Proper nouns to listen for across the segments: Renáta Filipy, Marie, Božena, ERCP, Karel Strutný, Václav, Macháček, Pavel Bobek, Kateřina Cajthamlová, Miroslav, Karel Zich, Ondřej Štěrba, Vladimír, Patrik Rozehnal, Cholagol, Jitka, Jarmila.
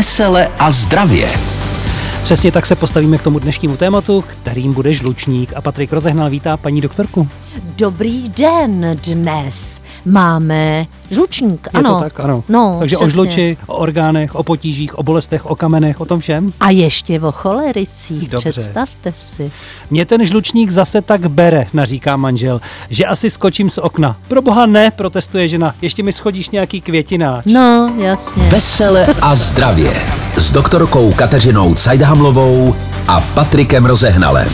vesele a zdravě. Přesně tak se postavíme k tomu dnešnímu tématu, kterým bude žlučník. A Patrik Rozehnal vítá paní doktorku. Dobrý den, dnes máme žlučník, ano. Je to tak, ano. No, takže přesně. O žluči, o orgánech, o potížích, o bolestech, o kamenech, o tom všem. A ještě o cholericích, dobře. Představte si. Mě ten žlučník zase tak bere, naříká manžel, že asi skočím z okna. Proboha ne, protestuje žena, ještě mi schodíš nějaký květináč. No, jasně. Vesele a zdravě s doktorkou Kateřinou Cajthamlovou a Patrikem Rozehnalem.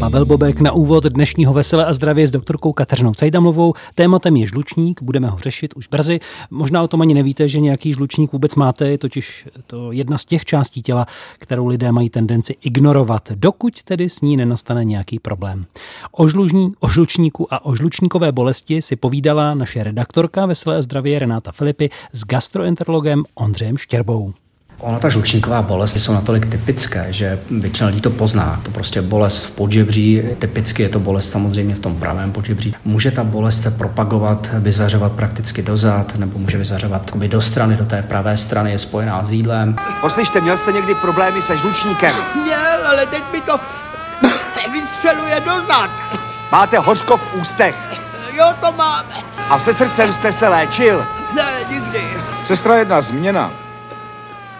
Pavel Bobek na úvod dnešního Vesele a zdravě s doktorkou Kateřinou Cajthamlovou. Tématem je žlučník, budeme ho řešit už brzy. Možná o tom ani nevíte, že nějaký žlučník vůbec máte, je totiž to jedna z těch částí těla, kterou lidé mají tendenci ignorovat, dokud tedy s ní nenastane nějaký problém. O žlučníku a o žlučníkové bolesti si povídala naše redaktorka Vesele a zdravě Renáta Filipy s gastroenterologem Ondřejem Štěrbou. Ona ta žlučníková bolest jsou natolik typické, že většina lidí to pozná. To prostě bolest v podžebří, typicky je to bolest samozřejmě v tom pravém podžebří. Může ta bolest se propagovat, vyzařovat prakticky dozad, nebo může vyzařovat do strany, do té pravé strany, je spojená s jídlem. Poslyšte, měl jste někdy problémy se žlučníkem? Měl, ale teď mi to vyceluje dozad. Máte hořko v ústech? Jo, to máme. A se srdcem jste se léčil? Ne, nikdy. Sestra, jedna změna.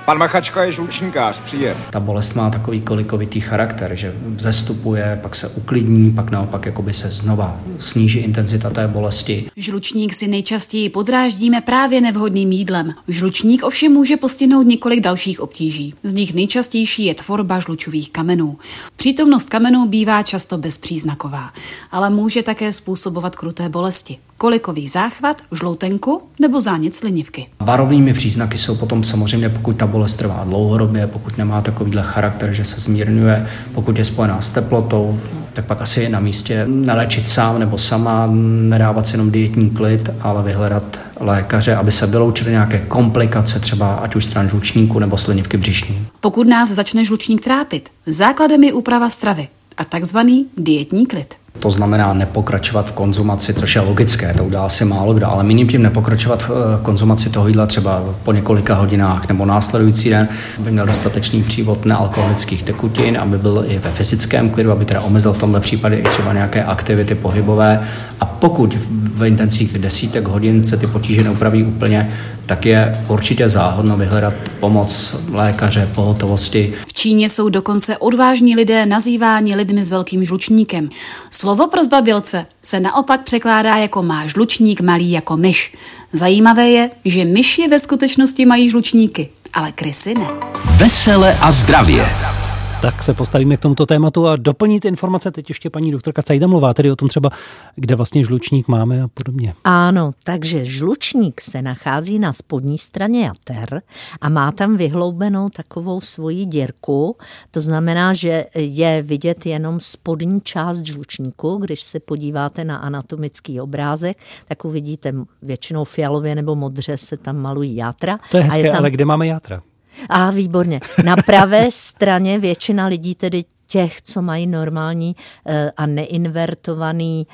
Pan Macháčka je žlučníkář, příjem. Ta bolest má takový kolikovitý charakter, že vzestupuje, pak se uklidní, pak naopak jakoby se znova sníží intenzita té bolesti. Žlučník si nejčastěji podráždíme právě nevhodným jídlem. Žlučník ovšem může postihnout několik dalších obtíží. Z nich nejčastější je tvorba žlučových kamenů. Přítomnost kamenů bývá často bezpříznaková, ale může také způsobovat kruté bolesti. Kolikový záchvat, žloutenku nebo zánět slinivky. Varovnými příznaky jsou potom samozřejmě, pokud ta bolest trvá dlouhodobě, pokud nemá takovýhle charakter, že se zmírňuje, pokud je spojená s teplotou, tak pak asi je na místě neléčit sám nebo sama, nedávat si jenom dietní klid, ale vyhledat lékaře, aby se vyloučily nějaké komplikace, třeba ať už stran žlučníku nebo slinivky břišní. Pokud nás začne žlučník trápit, základem je úprava stravy a takzvaný dietní klid. To znamená nepokračovat v konzumaci, což je logické, to udělá si málo kdo, ale míním tím nepokračovat v konzumaci toho jídla třeba po několika hodinách nebo následující den, aby měl dostatečný přívod nealkoholických tekutin, aby byl i ve fyzickém klidu, aby teda omezil v tomto případě i třeba nějaké aktivity pohybové. A pokud v intencích desítek hodin se ty potíže neupraví úplně, tak je určitě záhodno vyhledat pomoc lékaře, pohotovosti. V Číně jsou dokonce odvážní lidé nazýváni lidmi s velkým žlučníkem. Slovo pro zbabělce se naopak překládá jako má žlučník malý jako myš. Zajímavé je, že myši ve skutečnosti mají žlučníky, ale krysy ne. Vesele a zdravě. Tak se postavíme k tomuto tématu a doplnit informace teď ještě paní doktorka Cajthamlová, tedy o tom třeba, kde vlastně žlučník máme a podobně. Ano, takže žlučník se nachází na spodní straně jater a má tam vyhloubenou takovou svoji děrku. To znamená, že je vidět jenom spodní část žlučníku. Když se podíváte na anatomický obrázek, tak uvidíte většinou fialově nebo modře se tam malují játra. To je hezké, a je tam... ale kde máme játra? A výborně. Na pravé straně většina lidí, tedy těch, co mají normální a neinvertovaný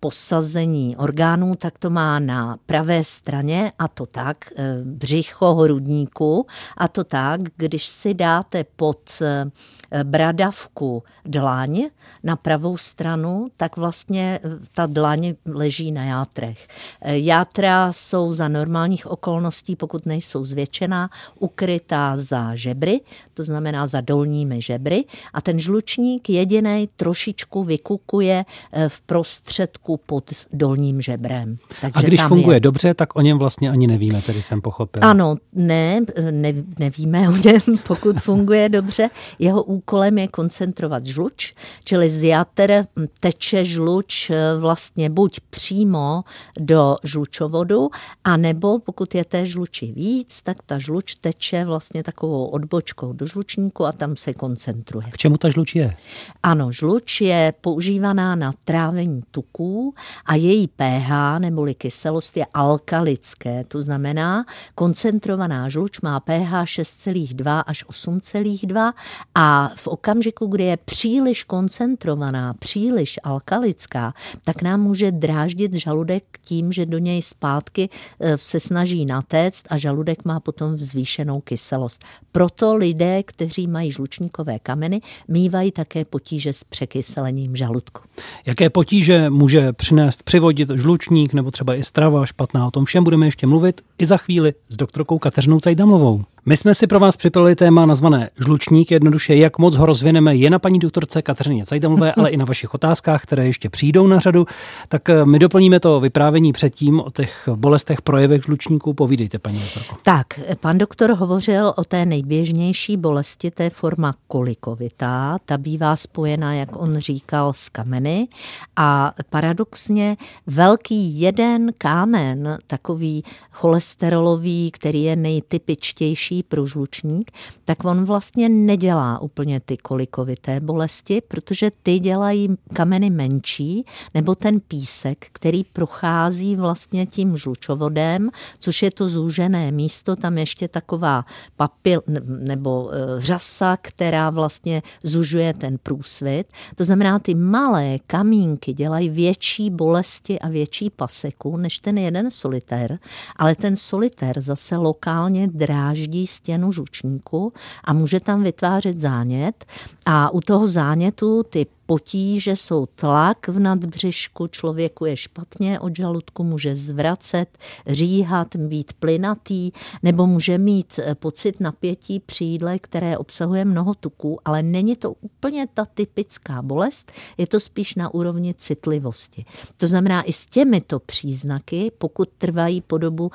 posazení orgánů, tak to má na pravé straně, a to tak, břicho hrudníku, a to tak, když si dáte pod bradavku dlaň na pravou stranu, tak vlastně ta dlaň leží na játrech. Játra jsou za normálních okolností, pokud nejsou zvětšená, ukrytá za žebry, to znamená za dolními žebry, a ten žlučník jedinej trošičku vykukuje v prostředku pod dolním žebrem. Takže a když funguje dobře, tak o něm vlastně ani nevíme, tedy jsem pochopil. Ano, nevíme o něm, pokud funguje dobře. Jeho úkolem je koncentrovat žluč, čili z játer teče žluč vlastně buď přímo do žlučovodu, anebo pokud je té žluči víc, tak ta žluč teče vlastně takovou odbočkou do žlučníku a tam se koncentruje. K čemu ta žluč je? Ano, žluč je používaná na trávení tuků, vodou a její pH neboli kyselost je alkalické, to znamená koncentrovaná žluč má pH 6,2 až 8,2 a v okamžiku, kdy je příliš koncentrovaná, příliš alkalická, tak nám může dráždit žaludek tím, že do něj zpátky se snaží natéct a žaludek má potom zvýšenou kyselost. Proto lidé, kteří mají žlučníkové kameny, mívají také potíže s překyselením žaludku. Jaké potíže může přinést přivodit žlučník nebo třeba i strava špatná? O tom všem budeme ještě mluvit i za chvíli s doktorkou Kateřinou Cajthamlovou. My jsme si pro vás připravili téma nazvané žlučník, jednoduše jak moc ho rozvineme je na paní doktorce Kateřině Cajthamlové, ale i na vašich otázkách, které ještě přijdou na řadu. Tak my doplníme to vyprávění předtím o těch bolestech, projevech žlučníků. Povídejte, paní doktorko. Tak, pan doktor hovořil o té nejběžnější bolesti, té forma kolikovitá. Ta bývá spojená, jak on říkal, s kameny a paradoxně velký jeden kámen, takový cholesterolový, který je nejtypičtější pro žlučník, tak on vlastně nedělá úplně ty kolikovité bolesti, protože ty dělají kameny menší, nebo ten písek, který prochází vlastně tím žlučovodem, což je to zúžené místo, tam ještě taková papil nebo řasa, která vlastně zužuje ten průsvit. To znamená, ty malé kamínky dělají větší bolesti a větší paseku než ten jeden solitér, ale ten solitér zase lokálně dráždí stěnu žlučníku a může tam vytvářet zánět a u toho zánětu ty potíže jsou tlak v nadbřišku, člověku je špatně od žaludku, může zvracet, říhat, být plynatý, nebo může mít pocit napětí při jídle, které obsahuje mnoho tuků, ale není to úplně ta typická bolest, je to spíš na úrovni citlivosti. To znamená, i s těmito příznaky, pokud trvají po dobu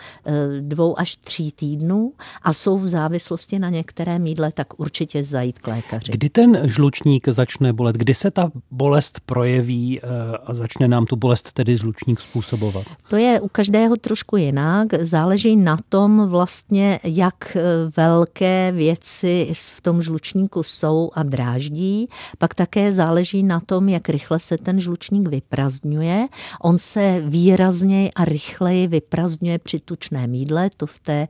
2 až 3 týdnů a jsou v závislosti na některém jídle, tak určitě zajít k lékaři. Kdy ten žlučník začne bolet? Kdy se ta bolest projeví a začne nám tu bolest tedy žlučník způsobovat? To je u každého trošku jinak. Záleží na tom vlastně, jak velké věci v tom žlučníku jsou a dráždí. Pak také záleží na tom, jak rychle se ten žlučník vyprazdňuje. On se výrazněji a rychleji vyprazdňuje při tučném jídle. To v té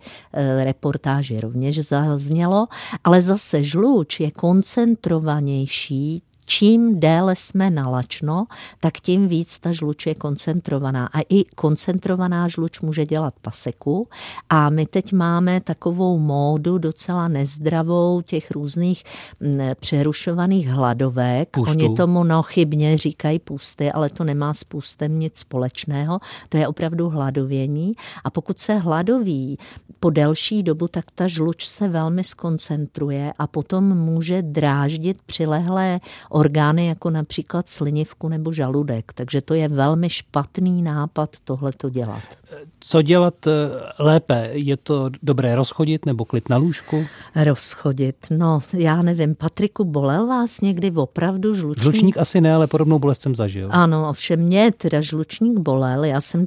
reportáži rovněž zaznělo. Ale zase žluč je koncentrovanější. Čím déle jsme na lačno, tak tím víc ta žluč je koncentrovaná. A i koncentrovaná žluč může dělat paseku. A my teď máme takovou módu docela nezdravou těch různých přerušovaných hladovek. Pustu. Oni tomu chybně říkají pusty, ale to nemá s pustem nic společného. To je opravdu hladovění. A pokud se hladoví po delší dobu, tak ta žluč se velmi zkoncentruje a potom může dráždit přilehlé orgány, jako například slinivku nebo žaludek. Takže to je velmi špatný nápad tohleto dělat. Co dělat lépe? Je to dobré rozchodit nebo klid na lůžku? Rozchodit. Já nevím. Patriku, bolel vás někdy opravdu žlučník? Žlučník asi ne, ale podobnou bolest jsem zažil. Ano, ovšem mě teda žlučník bolel. Já jsem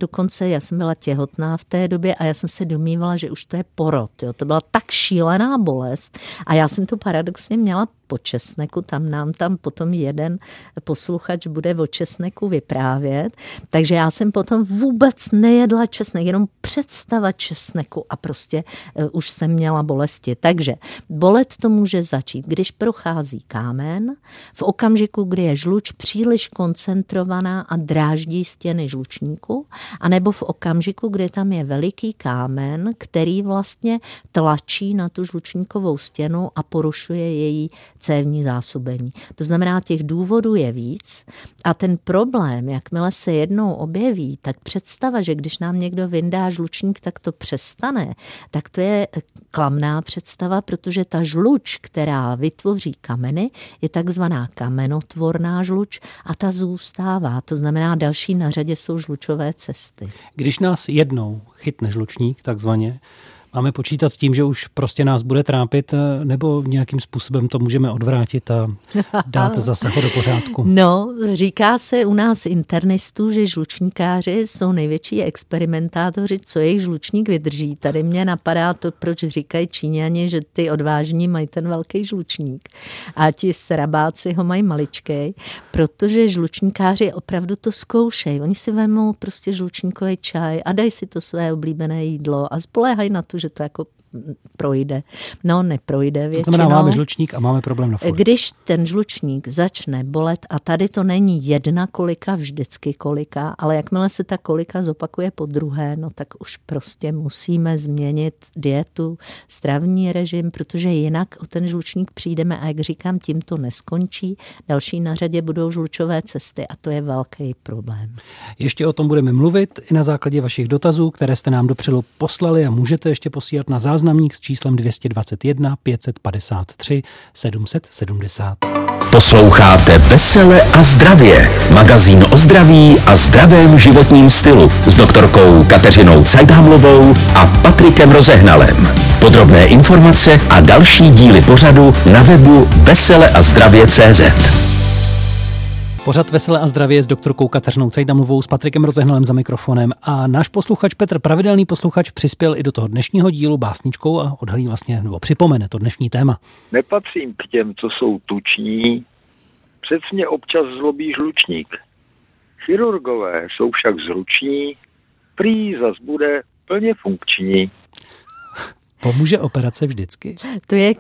byla těhotná v té době a já jsem se domnívala, že už to je porod. Jo. To byla tak šílená bolest. A já jsem to paradoxně měla po česneku, tam potom jeden posluchač bude o česneku vyprávět, takže já jsem potom vůbec nejedla česnek, jenom představa česneku a prostě už jsem měla bolesti. Takže bolet to může začít, když prochází kámen, v okamžiku, kdy je žluč příliš koncentrovaná a dráždí stěny žlučníku, anebo v okamžiku, kdy tam je veliký kámen, který vlastně tlačí na tu žlučníkovou stěnu a porušuje její cévní zásobení. To znamená, těch důvodů je víc a ten problém, jakmile se jednou objeví, tak představa, že když nám někdo vyndá žlučník, tak to přestane, tak to je klamná představa, protože ta žluč, která vytvoří kameny, je takzvaná kamenotvorná žluč a ta zůstává. To znamená, další na řadě jsou žlučové cesty. Když nás jednou chytne žlučník, takzvaně, Máme počítat s tím, že už prostě nás bude trápit, nebo nějakým způsobem to můžeme odvrátit a dát zase ho do pořádku? No, říká se u nás internistů, že žlučníkáři jsou největší experimentátoři, co jejich žlučník vydrží. Tady mě napadá to, proč říkají Číňani, že ty odvážní mají ten velký žlučník a ti srabáci ho mají maličkej, protože žlučníkáři opravdu to zkoušejí. Oni si vemou prostě žlučníkový čaj a dají si to své oblíbené jídlo a spoléhají na to, že to jako projde. No, neprojde většinou. To znamená, máme žlučník a máme problém na furt. Když ten žlučník začne bolet, a tady to není jedna kolika, vždycky kolika, ale jakmile se ta kolika zopakuje po druhé, no tak už prostě musíme změnit dietu, stravní režim, protože jinak o ten žlučník přijdeme a jak říkám, tím to neskončí. Další na řadě budou žlučové cesty a to je velký problém. Ještě o tom budeme mluvit i na základě vašich dotazů, které jste nám dopředu poslali a můžete ještě posílat na záznamník s číslem 221 553 770. Posloucháte Vesele a zdravě, magazín o zdraví a zdravém životním stylu s doktorkou Kateřinou Cajthamlovou a Patrikem Rozehnalem. Podrobné informace a další díly pořadu na webu veseleazdravě.cz. Pořad Veselé a zdravě s doktorkou Kateřinou Cajthamlovou, s Patrikem Rozehnalem za mikrofonem. A náš posluchač Petr, pravidelný posluchač, přispěl i do toho dnešního dílu básničkou a odhalí vlastně, nebo připomene to dnešní téma. Nepatřím k těm, co jsou tuční, přec mě občas zlobí žlučník. Chirurgové jsou však zruční, prý zas bude plně funkční. Pomůže operace vždycky? To je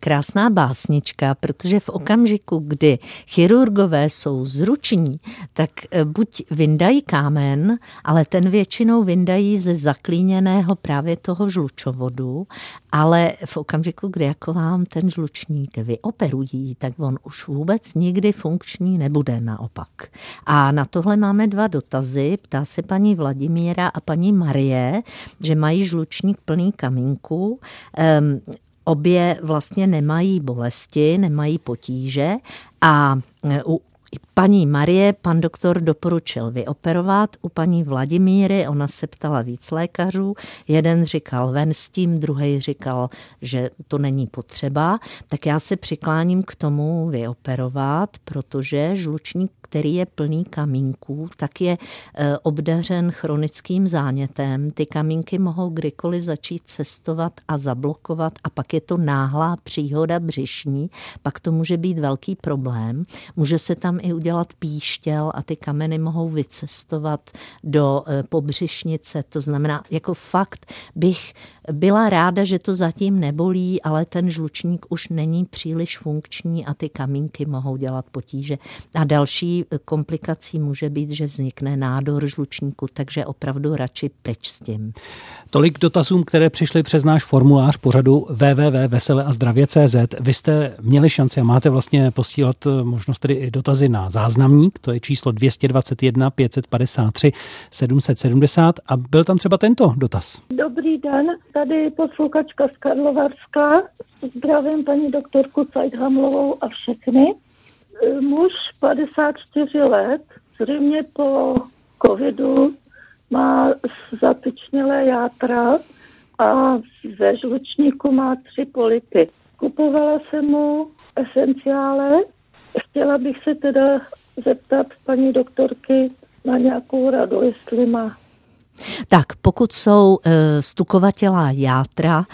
krásná básnička, protože v okamžiku, kdy chirurgové jsou zruční, tak buď vyndají kámen, ale ten většinou vyndají ze zaklíněného právě toho žlučovodu, ale v okamžiku, kdy jako vám ten žlučník vyoperují, tak on už vůbec nikdy funkční nebude, naopak. A na tohle máme dva dotazy. Ptá se paní Vladimíra a paní Marie, že mají žlučník plný kamínků. Obě vlastně nemají bolesti, nemají potíže a u paní Marie pan doktor doporučil vyoperovat, u paní Vladimíry ona se ptala víc lékařů, jeden říkal ven s tím, druhý říkal, že to není potřeba, tak já se přikláním k tomu vyoperovat, protože žlučník, který je plný kamínků, tak je obdařen chronickým zánětem. Ty kamínky mohou kdykoliv začít cestovat a zablokovat a pak je to náhlá příhoda břišní, pak to může být velký problém. Může se tam i udělat píštěl a ty kameny mohou vycestovat do pobřišnice. To znamená, jako fakt bych byla ráda, že to zatím nebolí, ale ten žlučník už není příliš funkční a ty kamínky mohou dělat potíže. A další komplikací může být, že vznikne nádor žlučníku, takže opravdu radši pryč s tím. Tolik dotazům, které přišly přes náš formulář pořadu www.veseleazdravě.cz. Vy jste měli šanci a máte vlastně posílat možnost tedy i dotazy na záznamník, to je číslo 221 553 770 a byl tam třeba tento dotaz. Dobrý den, tady posluchačka z Karlovarska. Zdravím paní doktorku Cajthamlovou a všechny. Muž 54 let, zřejmě po covidu, má zatyčnělé játra a ve žlučníku má 3 polypy. Kupovala jsem mu esenciále. Chtěla bych se teda zeptat paní doktorky na nějakou radu, jestli má. Tak, pokud jsou stukovatělá játra,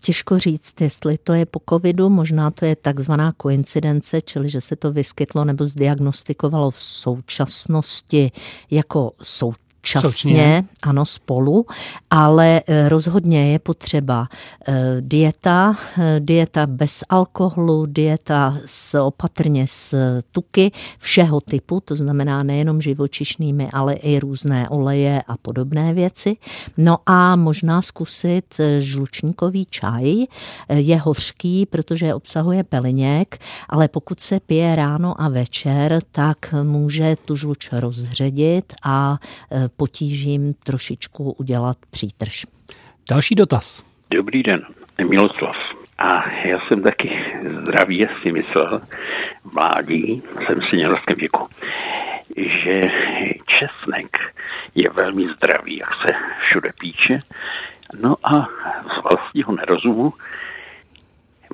těžko říct, jestli to je po covidu, možná to je takzvaná koincidence, čili že se to vyskytlo nebo zdiagnostikovalo v současnosti jako současně, ano, spolu, ale rozhodně je potřeba dieta bez alkoholu, dieta opatrně s tuky všeho typu, to znamená nejenom živočišnými, ale i různé oleje a podobné věci. No a možná zkusit žlučníkový čaj, je hořký, protože obsahuje peliněk, ale pokud se pije ráno a večer, tak může tu žluč rozředit a potížím trošičku udělat přítrž. Další dotaz. Dobrý den, Miroslav. A já jsem taky zdravě si myslel, mládí, jsem v seniorském věku, že česnek je velmi zdravý, jak se všude píše, No a z vlastního nerozumu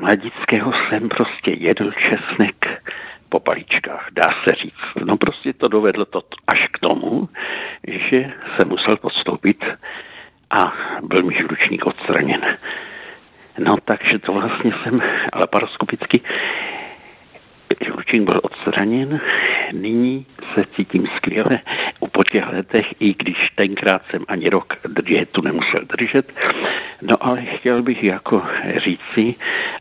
mladického jsem prostě jedl česnek po palíčkách, dá se říct. No prostě to dovedlo to až k tomu, že se musel podstoupit a byl mi žlučník odstraněn. No takže to vlastně jsem, ale paraskopicky, žlučník byl odstraněn, nyní se cítím skvěle po těch letech, i když tenkrát jsem ani rok dietu nemusel držet. No ale chtěl bych jako říci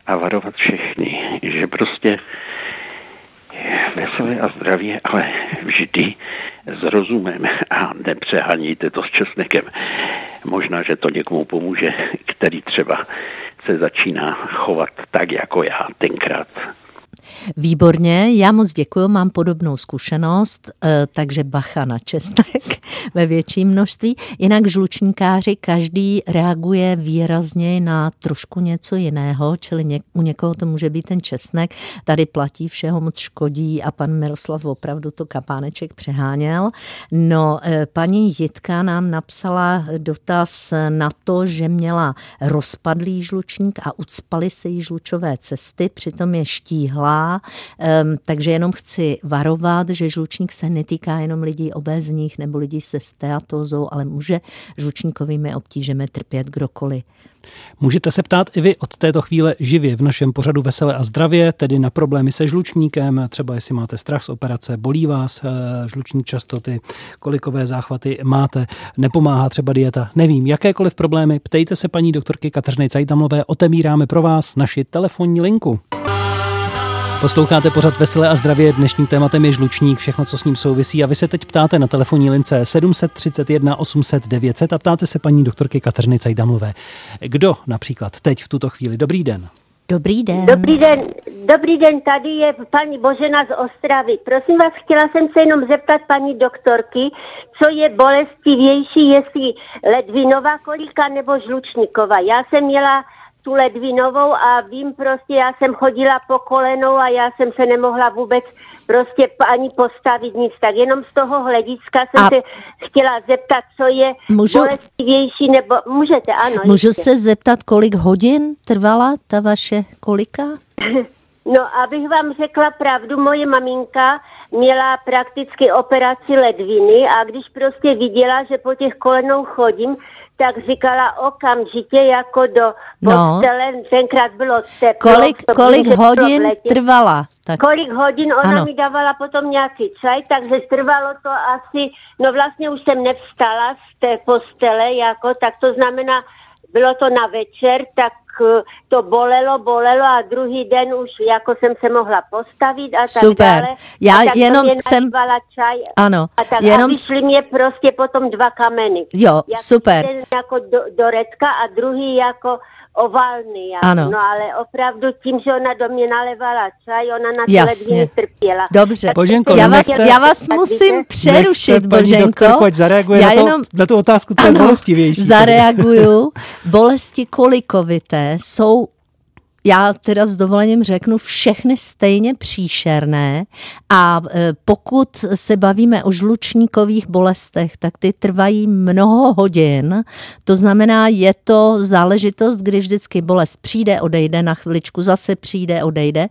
a varovat všechny, že prostě veselé a zdravě, ale vždy s rozumem a nepřeháníte to s česnekem. Možná, že to někomu pomůže, který třeba se začíná chovat tak jako já tenkrát. Výborně, já moc děkuju, mám podobnou zkušenost, takže bacha na česnek ve větším množství. Jinak žlučníkáři, každý reaguje výrazně na trošku něco jiného, čili u někoho to může být ten česnek, tady platí všeho moc škodí a pan Miroslav opravdu to kapáneček přeháněl. No, paní Jitka nám napsala dotaz na to, že měla rozpadlý žlučník a ucpaly se jí žlučové cesty, přitom je štíhla. Takže jenom chci varovat, že žlučník se netýká jenom lidí obézních nebo lidí se steatózou, ale může žlučníkovými obtížemi trpět kdokoliv. Můžete se ptát i vy od této chvíle živě v našem pořadu Veselé a zdravě, tedy na problémy se žlučníkem, třeba jestli máte strach z operace, bolí vás žluční častoty, kolikové záchvaty máte, nepomáhá třeba dieta, nevím, jakékoliv problémy, ptejte se paní doktorky Kateřiny Cajthamlové, otevíráme pro vás naši telefonní linku. Posloucháte pořad Veselé a zdravě, dnešním tématem je žlučník, všechno, co s ním souvisí. A vy se teď ptáte na telefonní lince 731 800 900 a ptáte se paní doktorky Kateřiny Cajthamlové. Kdo například teď v tuto chvíli? Dobrý den. Dobrý den. Dobrý den, tady je paní Božena z Ostravy. Prosím vás, chtěla jsem se jenom zeptat paní doktorky, co je bolestivější, jestli ledvinová kolika nebo žlučníková. Já jsem měla tu ledvinovou a vím prostě, já jsem chodila po kolenou a já jsem se nemohla vůbec prostě ani postavit nic. Tak jenom z toho hlediska jsem se chtěla zeptat, co je bolestivější, nebo můžete, ano. Můžu ještě se zeptat, kolik hodin trvala ta vaše kolika? No, abych vám řekla pravdu, moje maminka měla prakticky operaci ledviny a když prostě viděla, že po těch kolenou chodím, tak říkala okamžitě jako do postele, tenkrát bylo teplo. Kolik hodin trvala? Tak. Kolik hodin ona mi dávala potom nějaký čaj, takže trvalo to asi, no vlastně už jsem nevstala z té postele, jako, tak to znamená, bylo to na večer, tak to bolelo a druhý den už jako jsem se mohla postavit a super, tak dále. Já a tak jenom jsem čaj, ano, a tak jenom vyšly mě prostě potom dva kameny. Jo, jak super. Jeden jako do redka a druhý jako oválný. Ano. No ale opravdu tím, že ona do mě nalévala čaj, ona na ty ledviny trpěla. Dobře, tak Boženko, já vás musím přerušit, Boženko. Pojď, zareaguje na tu otázku, co je bolestivější. Zareaguju. Bolesti kolikovité jsou, já teda s dovolením řeknu, všechny stejně příšerné a pokud se bavíme o žlučníkových bolestech, tak ty trvají mnoho hodin, to znamená, je to záležitost, kdy vždycky bolest přijde, odejde na chviličku, zase přijde, odejde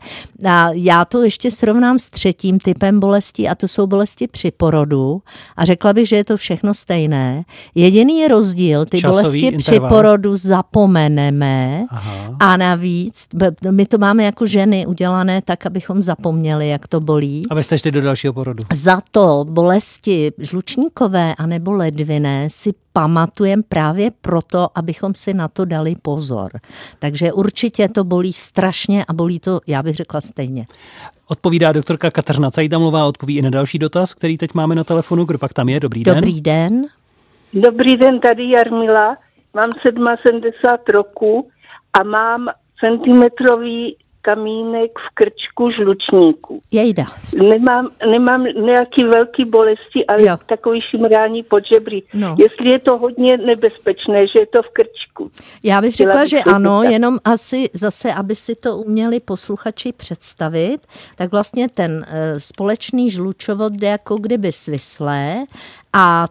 a já to ještě srovnám s třetím typem bolesti a to jsou bolesti při porodu a řekla bych, že je to všechno stejné. Jediný je rozdíl, ty časový bolesti interval. Při porodu zapomeneme. Aha. A navíc my to máme jako ženy udělané tak, abychom zapomněli, jak to bolí. A byste šli do dalšího porodu. Za to bolesti žlučníkové anebo ledviné si pamatujeme právě proto, abychom si na to dali pozor. Takže určitě to bolí strašně a bolí to, já bych řekla, stejně. Odpovídá doktorka Kateřina Cajthamlová, odpoví i na další dotaz, který teď máme na telefonu. Kdo pak tam je? Dobrý den. Dobrý den. Dobrý den, tady Jarmila. Mám 70 roku a mám centimetrový kamínek v krčku žlučníku. Jejda. Nemám nějaký velký bolesti, ale jo, takový šimrání pod žebří. No. Jestli je to hodně nebezpečné, že je to v krčku. Já bych řekla, že ano, jenom asi zase, aby si to uměli posluchači představit, tak vlastně ten společný žlučovod jde jako kdyby svislé a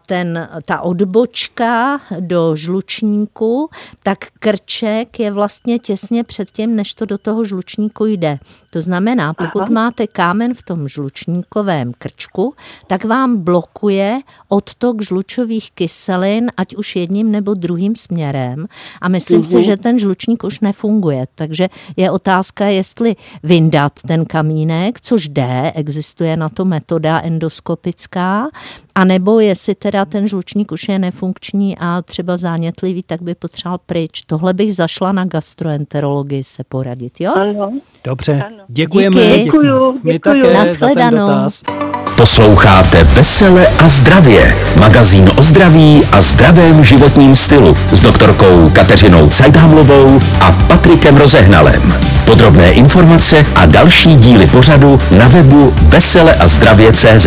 ta odbočka do žlučníku, tak krček je vlastně těsně předtím, než to do toho žlučníku jde. To znamená, pokud máte kámen v tom žlučníkovém krčku, tak vám blokuje odtok žlučových kyselin, ať už jedním nebo druhým směrem. A myslím si, že ten žlučník už nefunguje. Takže je otázka, jestli vyndat ten kamínek, což jde, existuje na to metoda endoskopická, anebo jestli teda ten žlučník už je nefunkční a třeba zánětlivý, tak by potřeboval pryč. Tohle bych zašla na gastroenterologii se poradit, jo? Ano. Dobře, ano. Děkujeme. Děkuju. My také Nashledanou. Za ten dotaz. Posloucháte Vesele a zdravě, magazín o zdraví a zdravém životním stylu s doktorkou Kateřinou Cajthamlovou a Patrikem Rozehnalem. Podrobné informace a další díly pořadu na webu veseleazdravě.cz.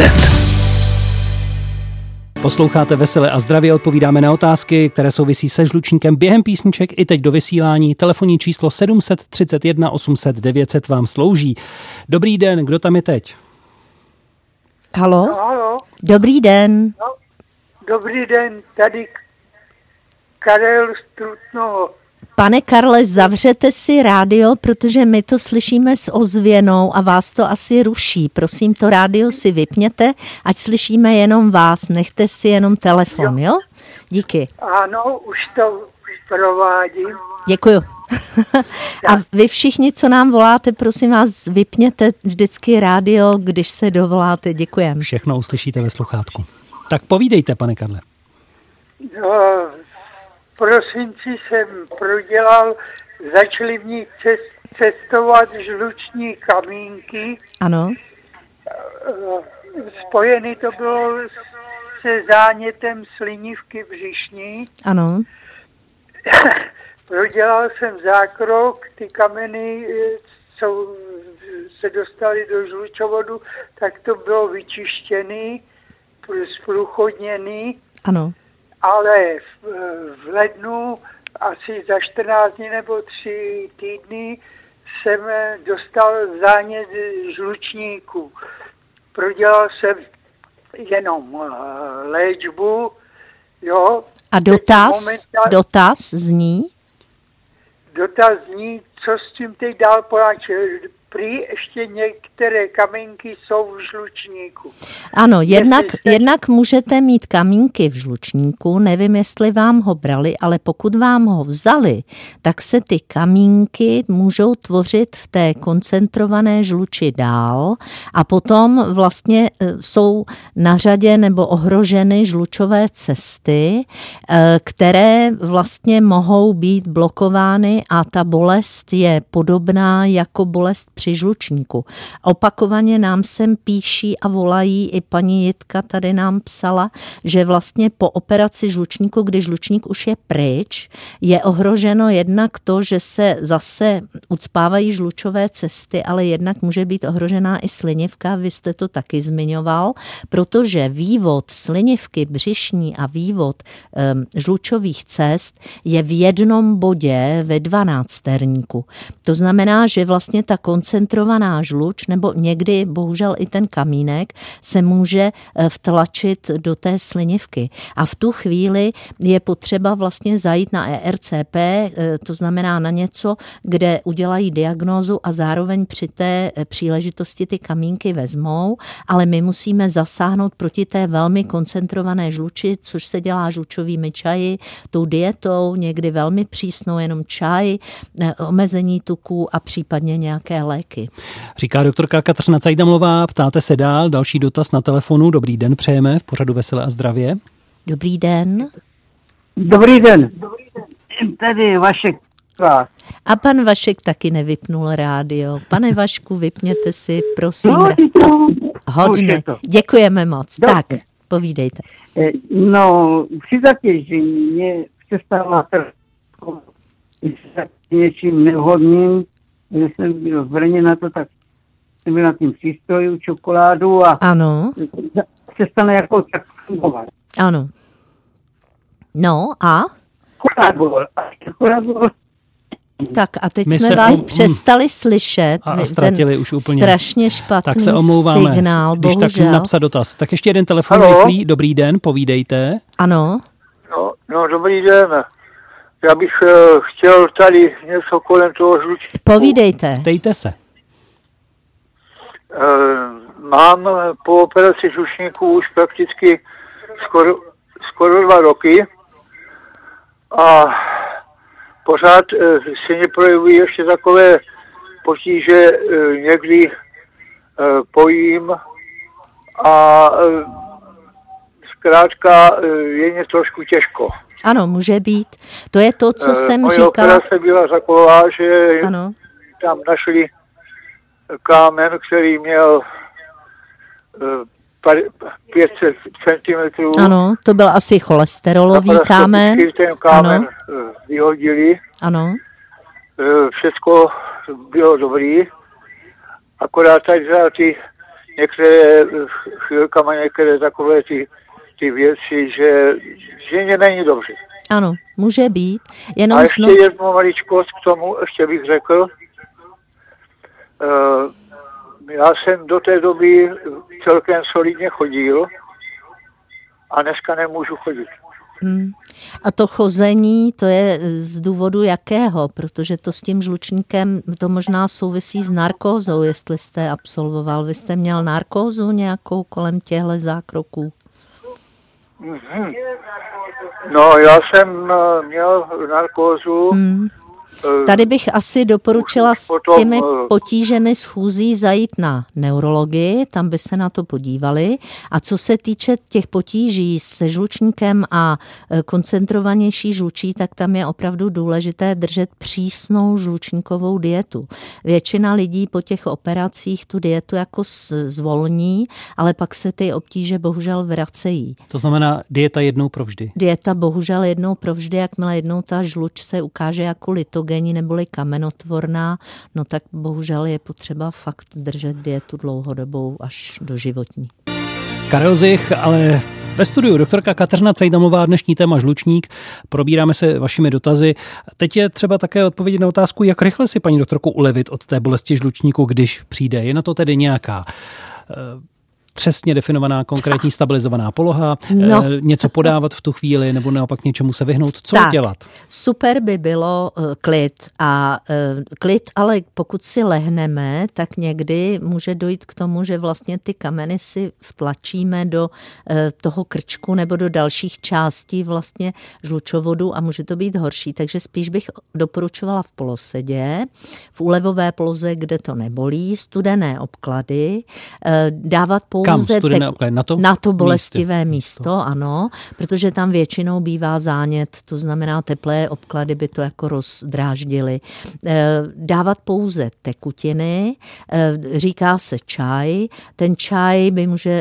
Posloucháte Veselé a zdravě, odpovídáme na otázky, které souvisí se žlučníkem během písniček i teď do vysílání. Telefonní číslo 731 800 900 vám slouží. Dobrý den, kdo tam je teď? Haló? No, haló. Dobrý den. No, dobrý den, tady Karel Strutného. Pane Karle, zavřete si rádio, protože my to slyšíme s ozvěnou a vás to asi ruší. Prosím, to rádio si vypněte, ať slyšíme jenom vás. Nechte si jenom telefon, jo? Díky. Ano, už to provádím. Děkuju. A vy všichni, co nám voláte, prosím vás, vypněte vždycky rádio, když se dovoláte. Děkujeme. Všechno uslyšíte ve sluchátku. Tak povídejte, pane Karle. No, v prosinci jsem prodělal, začaly v nich cestovat žluční kamínky. Ano. Spojený to bylo se zánětem slinivky břišní. Ano. Prodělal jsem zákrok, ty kameny se dostaly do žlučovodu, tak to bylo vyčištěný, zprůchodněný. Ano. Ale v lednu asi za 14 dní nebo 3 týdny jsem dostal zánět žlučníku. Prodělal jsem jenom léčbu, jo. A dotaz zní? Dotaz zní, co s tím teď dál poradit. Prý ještě některé kamínky jsou v žlučníku. Ano, jednak můžete mít kamínky v žlučníku, nevím, jestli vám ho brali, ale pokud vám ho vzali, tak se ty kamínky můžou tvořit v té koncentrované žluči dál a potom vlastně jsou na řadě nebo ohroženy žlučové cesty, které vlastně mohou být blokovány a ta bolest je podobná jako bolest při žlučníku. Opakovaně nám sem píší a volají, i paní Jitka tady nám psala, že vlastně po operaci žlučníku, kdy žlučník už je pryč, je ohroženo jednak to, že se zase ucpávají žlučové cesty, ale jednak může být ohrožená i slinivka, vy jste to taky zmiňoval, protože vývod slinivky břišní a vývod žlučových cest je v jednom bodě ve 12terníku. To znamená, že vlastně ta koncentrovaná žluč, nebo někdy bohužel i ten kamínek, se může vtlačit do té slinivky. A v tu chvíli je potřeba vlastně zajít na ERCP, to znamená na něco, kde udělají diagnózu a zároveň při té příležitosti ty kamínky vezmou, ale my musíme zasáhnout proti té velmi koncentrované žluči, což se dělá žlučovými čaji, tou dietou, někdy velmi přísnou, jenom čaj, omezení tuků a případně nějaké léky. Říká doktorka Kateřina Cajthamlová, ptáte se dál, další dotaz na telefonu. Dobrý den, přejeme v pořadu Veselé a zdravě. Dobrý den. Dobrý den. Tady Vašek. A pan Vašek taky nevypnul rádio. Pane Vašku, vypněte si, prosím. Hodně. Děkujeme moc. Dobře. Tak, povídejte. No, při zatěžení mě přestává trvku něčím nevhodným. Když jsem byl v Brně na to, tak jsem byl na tím přístroji, čokoládu a ano. Se stane jako tak fungovat. Ano. No a? Čokolád bol. Tak a teď jsme vás přestali slyšet. A ztratili už úplně. Strašně špatný signál, tak se omlouváme, signál, když tak napsat dotaz. Tak ještě jeden telefon rychlý. Dobrý den, povídejte. Ano. No, dobrý den. Já bych chtěl tady něco kolem toho žlučníku. Povídejte. Dejte se. Mám po operaci žlučníku už prakticky skoro 2 roky a pořád se mě projevují ještě takové potíže, někdy pojím a zkrátka je mě trošku těžko. Ano, může být. To je to, co jsem říkala. Moje operace byla taková, že ano. Tam našli kámen, který měl 500 centimetrů. Ano, to byl asi cholesterolový kámen. Ten kámen ano. Vyhodili. Ano. Všechno bylo dobrý. Akorát tady ty některé chvilkama, některé takové ty věci, že mě není dobře. Ano, může být. Jenom a ještě jednu maličkost k tomu, ještě bych řekl. Já jsem do té doby celkem solidně chodil a dneska nemůžu chodit. Hmm. A to chození, to je z důvodu jakého? Protože to s tím žlučníkem, to možná souvisí s narkózou, jestli jste absolvoval. Vy jste měl narkózu nějakou kolem těchto zákroků? Mm-hmm. No, já jsem měl narkózu. Hmm. Tady bych asi doporučila s těmi potížemi schůzí zajít na neurologii, tam by se na to podívali. A co se týče těch potíží se žlučníkem a koncentrovanější žlučí, tak tam je opravdu důležité držet přísnou žlučníkovou dietu. Většina lidí po těch operacích tu dietu jako zvolní, ale pak se ty obtíže bohužel vracejí. To znamená dieta jednou provždy? Dieta bohužel jednou provždy, jakmile jednou ta žluč se ukáže jako litogenní neboli kamenotvorná, no tak bohužel je potřeba fakt držet dietu dlouhodobou až doživotní. Karel Zich, ale ve studiu doktorka Kateřina Cajthamlová, dnešní téma žlučník, probíráme se vašimi dotazy. Teď je třeba také odpovědět na otázku, jak rychle si, paní doktorku, ulevit od té bolesti žlučníku, když přijde. Je na to tedy nějaká přesně definovaná, konkrétní, stabilizovaná poloha, něco podávat v tu chvíli nebo naopak něčemu se vyhnout, co dělat? Super by bylo klid a klid, ale pokud si lehneme, tak někdy může dojít k tomu, že vlastně ty kameny si vtlačíme do toho krčku nebo do dalších částí vlastně žlučovodu a může to být horší, takže spíš bych doporučovala v polosedě, v úlevové poloze, kde to nebolí, studené obklady, dávat na to bolestivé místo, ano, protože tam většinou bývá zánět, to znamená teplé obklady by to jako rozdráždily. Dávat pouze tekutiny, říká se čaj, ten čaj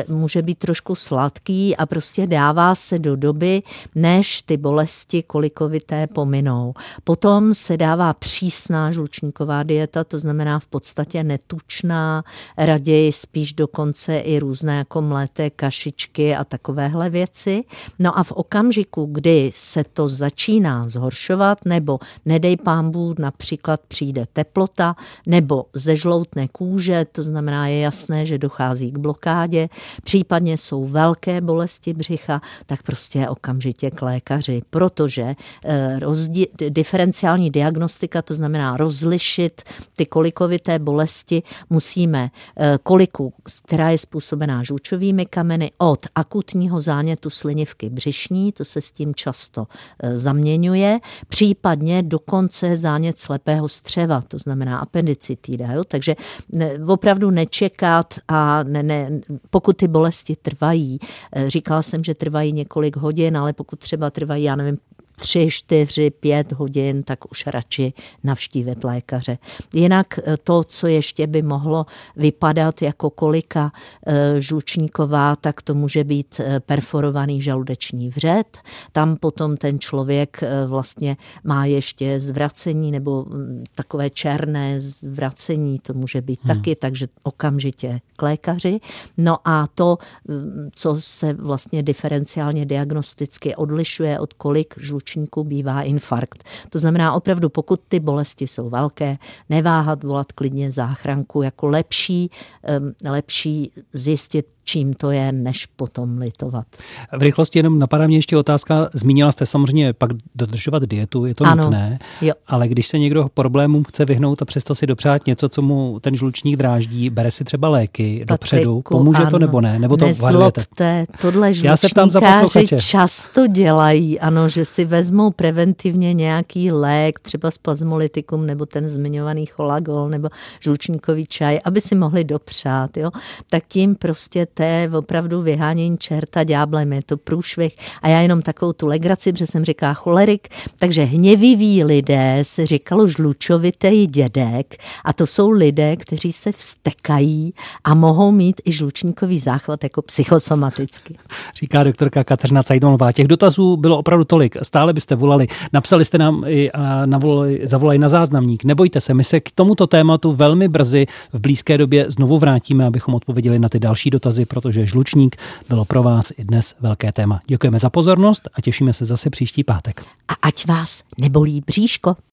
může být trošku sladký a prostě dává se do doby, než ty bolesti kolikovité pominou. Potom se dává přísná žlučníková dieta, to znamená v podstatě netučná, raději spíš dokonce i různé jako mlété kašičky a takovéhle věci. No a v okamžiku, kdy se to začíná zhoršovat, nebo nedej pánbůh, například přijde teplota, nebo zežloutne kůže, to znamená je jasné, že dochází k blokádě, případně jsou velké bolesti břicha, tak prostě okamžitě k lékaři, protože diferenciální diagnostika, to znamená rozlišit ty kolikovité bolesti, musíme koliku, která je způsobená žlučovými kameny, od akutního zánětu slinivky břišní, to se s tím často zaměňuje, případně dokonce zánět slepého střeva, to znamená apendicitida. Jo? Takže opravdu nečekat a pokud ty bolesti trvají, říkala jsem, že trvají několik hodin, ale pokud třeba trvají, 3, 4, 5 hodin, tak už radši navštívit lékaře. Jinak to, co ještě by mohlo vypadat jako kolika žlučníková, tak to může být perforovaný žaludeční vřed. Tam potom ten člověk vlastně má ještě zvracení nebo takové černé zvracení, to může být taky, takže okamžitě k lékaři. No a to, co se vlastně diferenciálně diagnosticky odlišuje od kolik žlučníková, ručníku bývá infarkt. To znamená opravdu, pokud ty bolesti jsou velké, neváhat volat klidně záchranku, jako lepší zjistit, čím to je, než potom litovat. V rychlosti jenom napadá mě ještě otázka, zmínila jste samozřejmě pak dodržovat dietu, je to ano, nutné, jo. Ale když se někdo problémům chce vyhnout a přesto si dopřát něco, co mu ten žlučník dráždí, bere si třeba léky dopředu, pomůže ano, to nebo ne? Nebo to nezlobte, tohle žlučníkáři často dělají, ano, že si vezmou preventivně nějaký lék, třeba spazmolitikum nebo ten zmiňovaný cholagol nebo žlučníkový čaj, aby si mohli dopřát, jo? Tak tím prostě to je opravdu vyhánění čerta ďáblem, je to průšvih. A já jenom takovou tu legraci, protože jsem říká cholerik, takže hněviví lidé se říkalo žlučovitej dědek a to jsou lidé, kteří se vztekají a mohou mít i žlučníkový záchvat jako psychosomaticky. Říká doktorka Kateřina Cajthamlová. Těch dotazů bylo opravdu tolik. Stále byste volali, napsali jste nám i zavolali na záznamník. Nebojte se, my se k tomuto tématu velmi brzy v blízké době znovu vrátíme, abychom odpověděli na ty další dotazy. Protože žlučník bylo pro vás i dnes velké téma. Děkujeme za pozornost a těšíme se zase příští pátek. A ať vás nebolí bříško.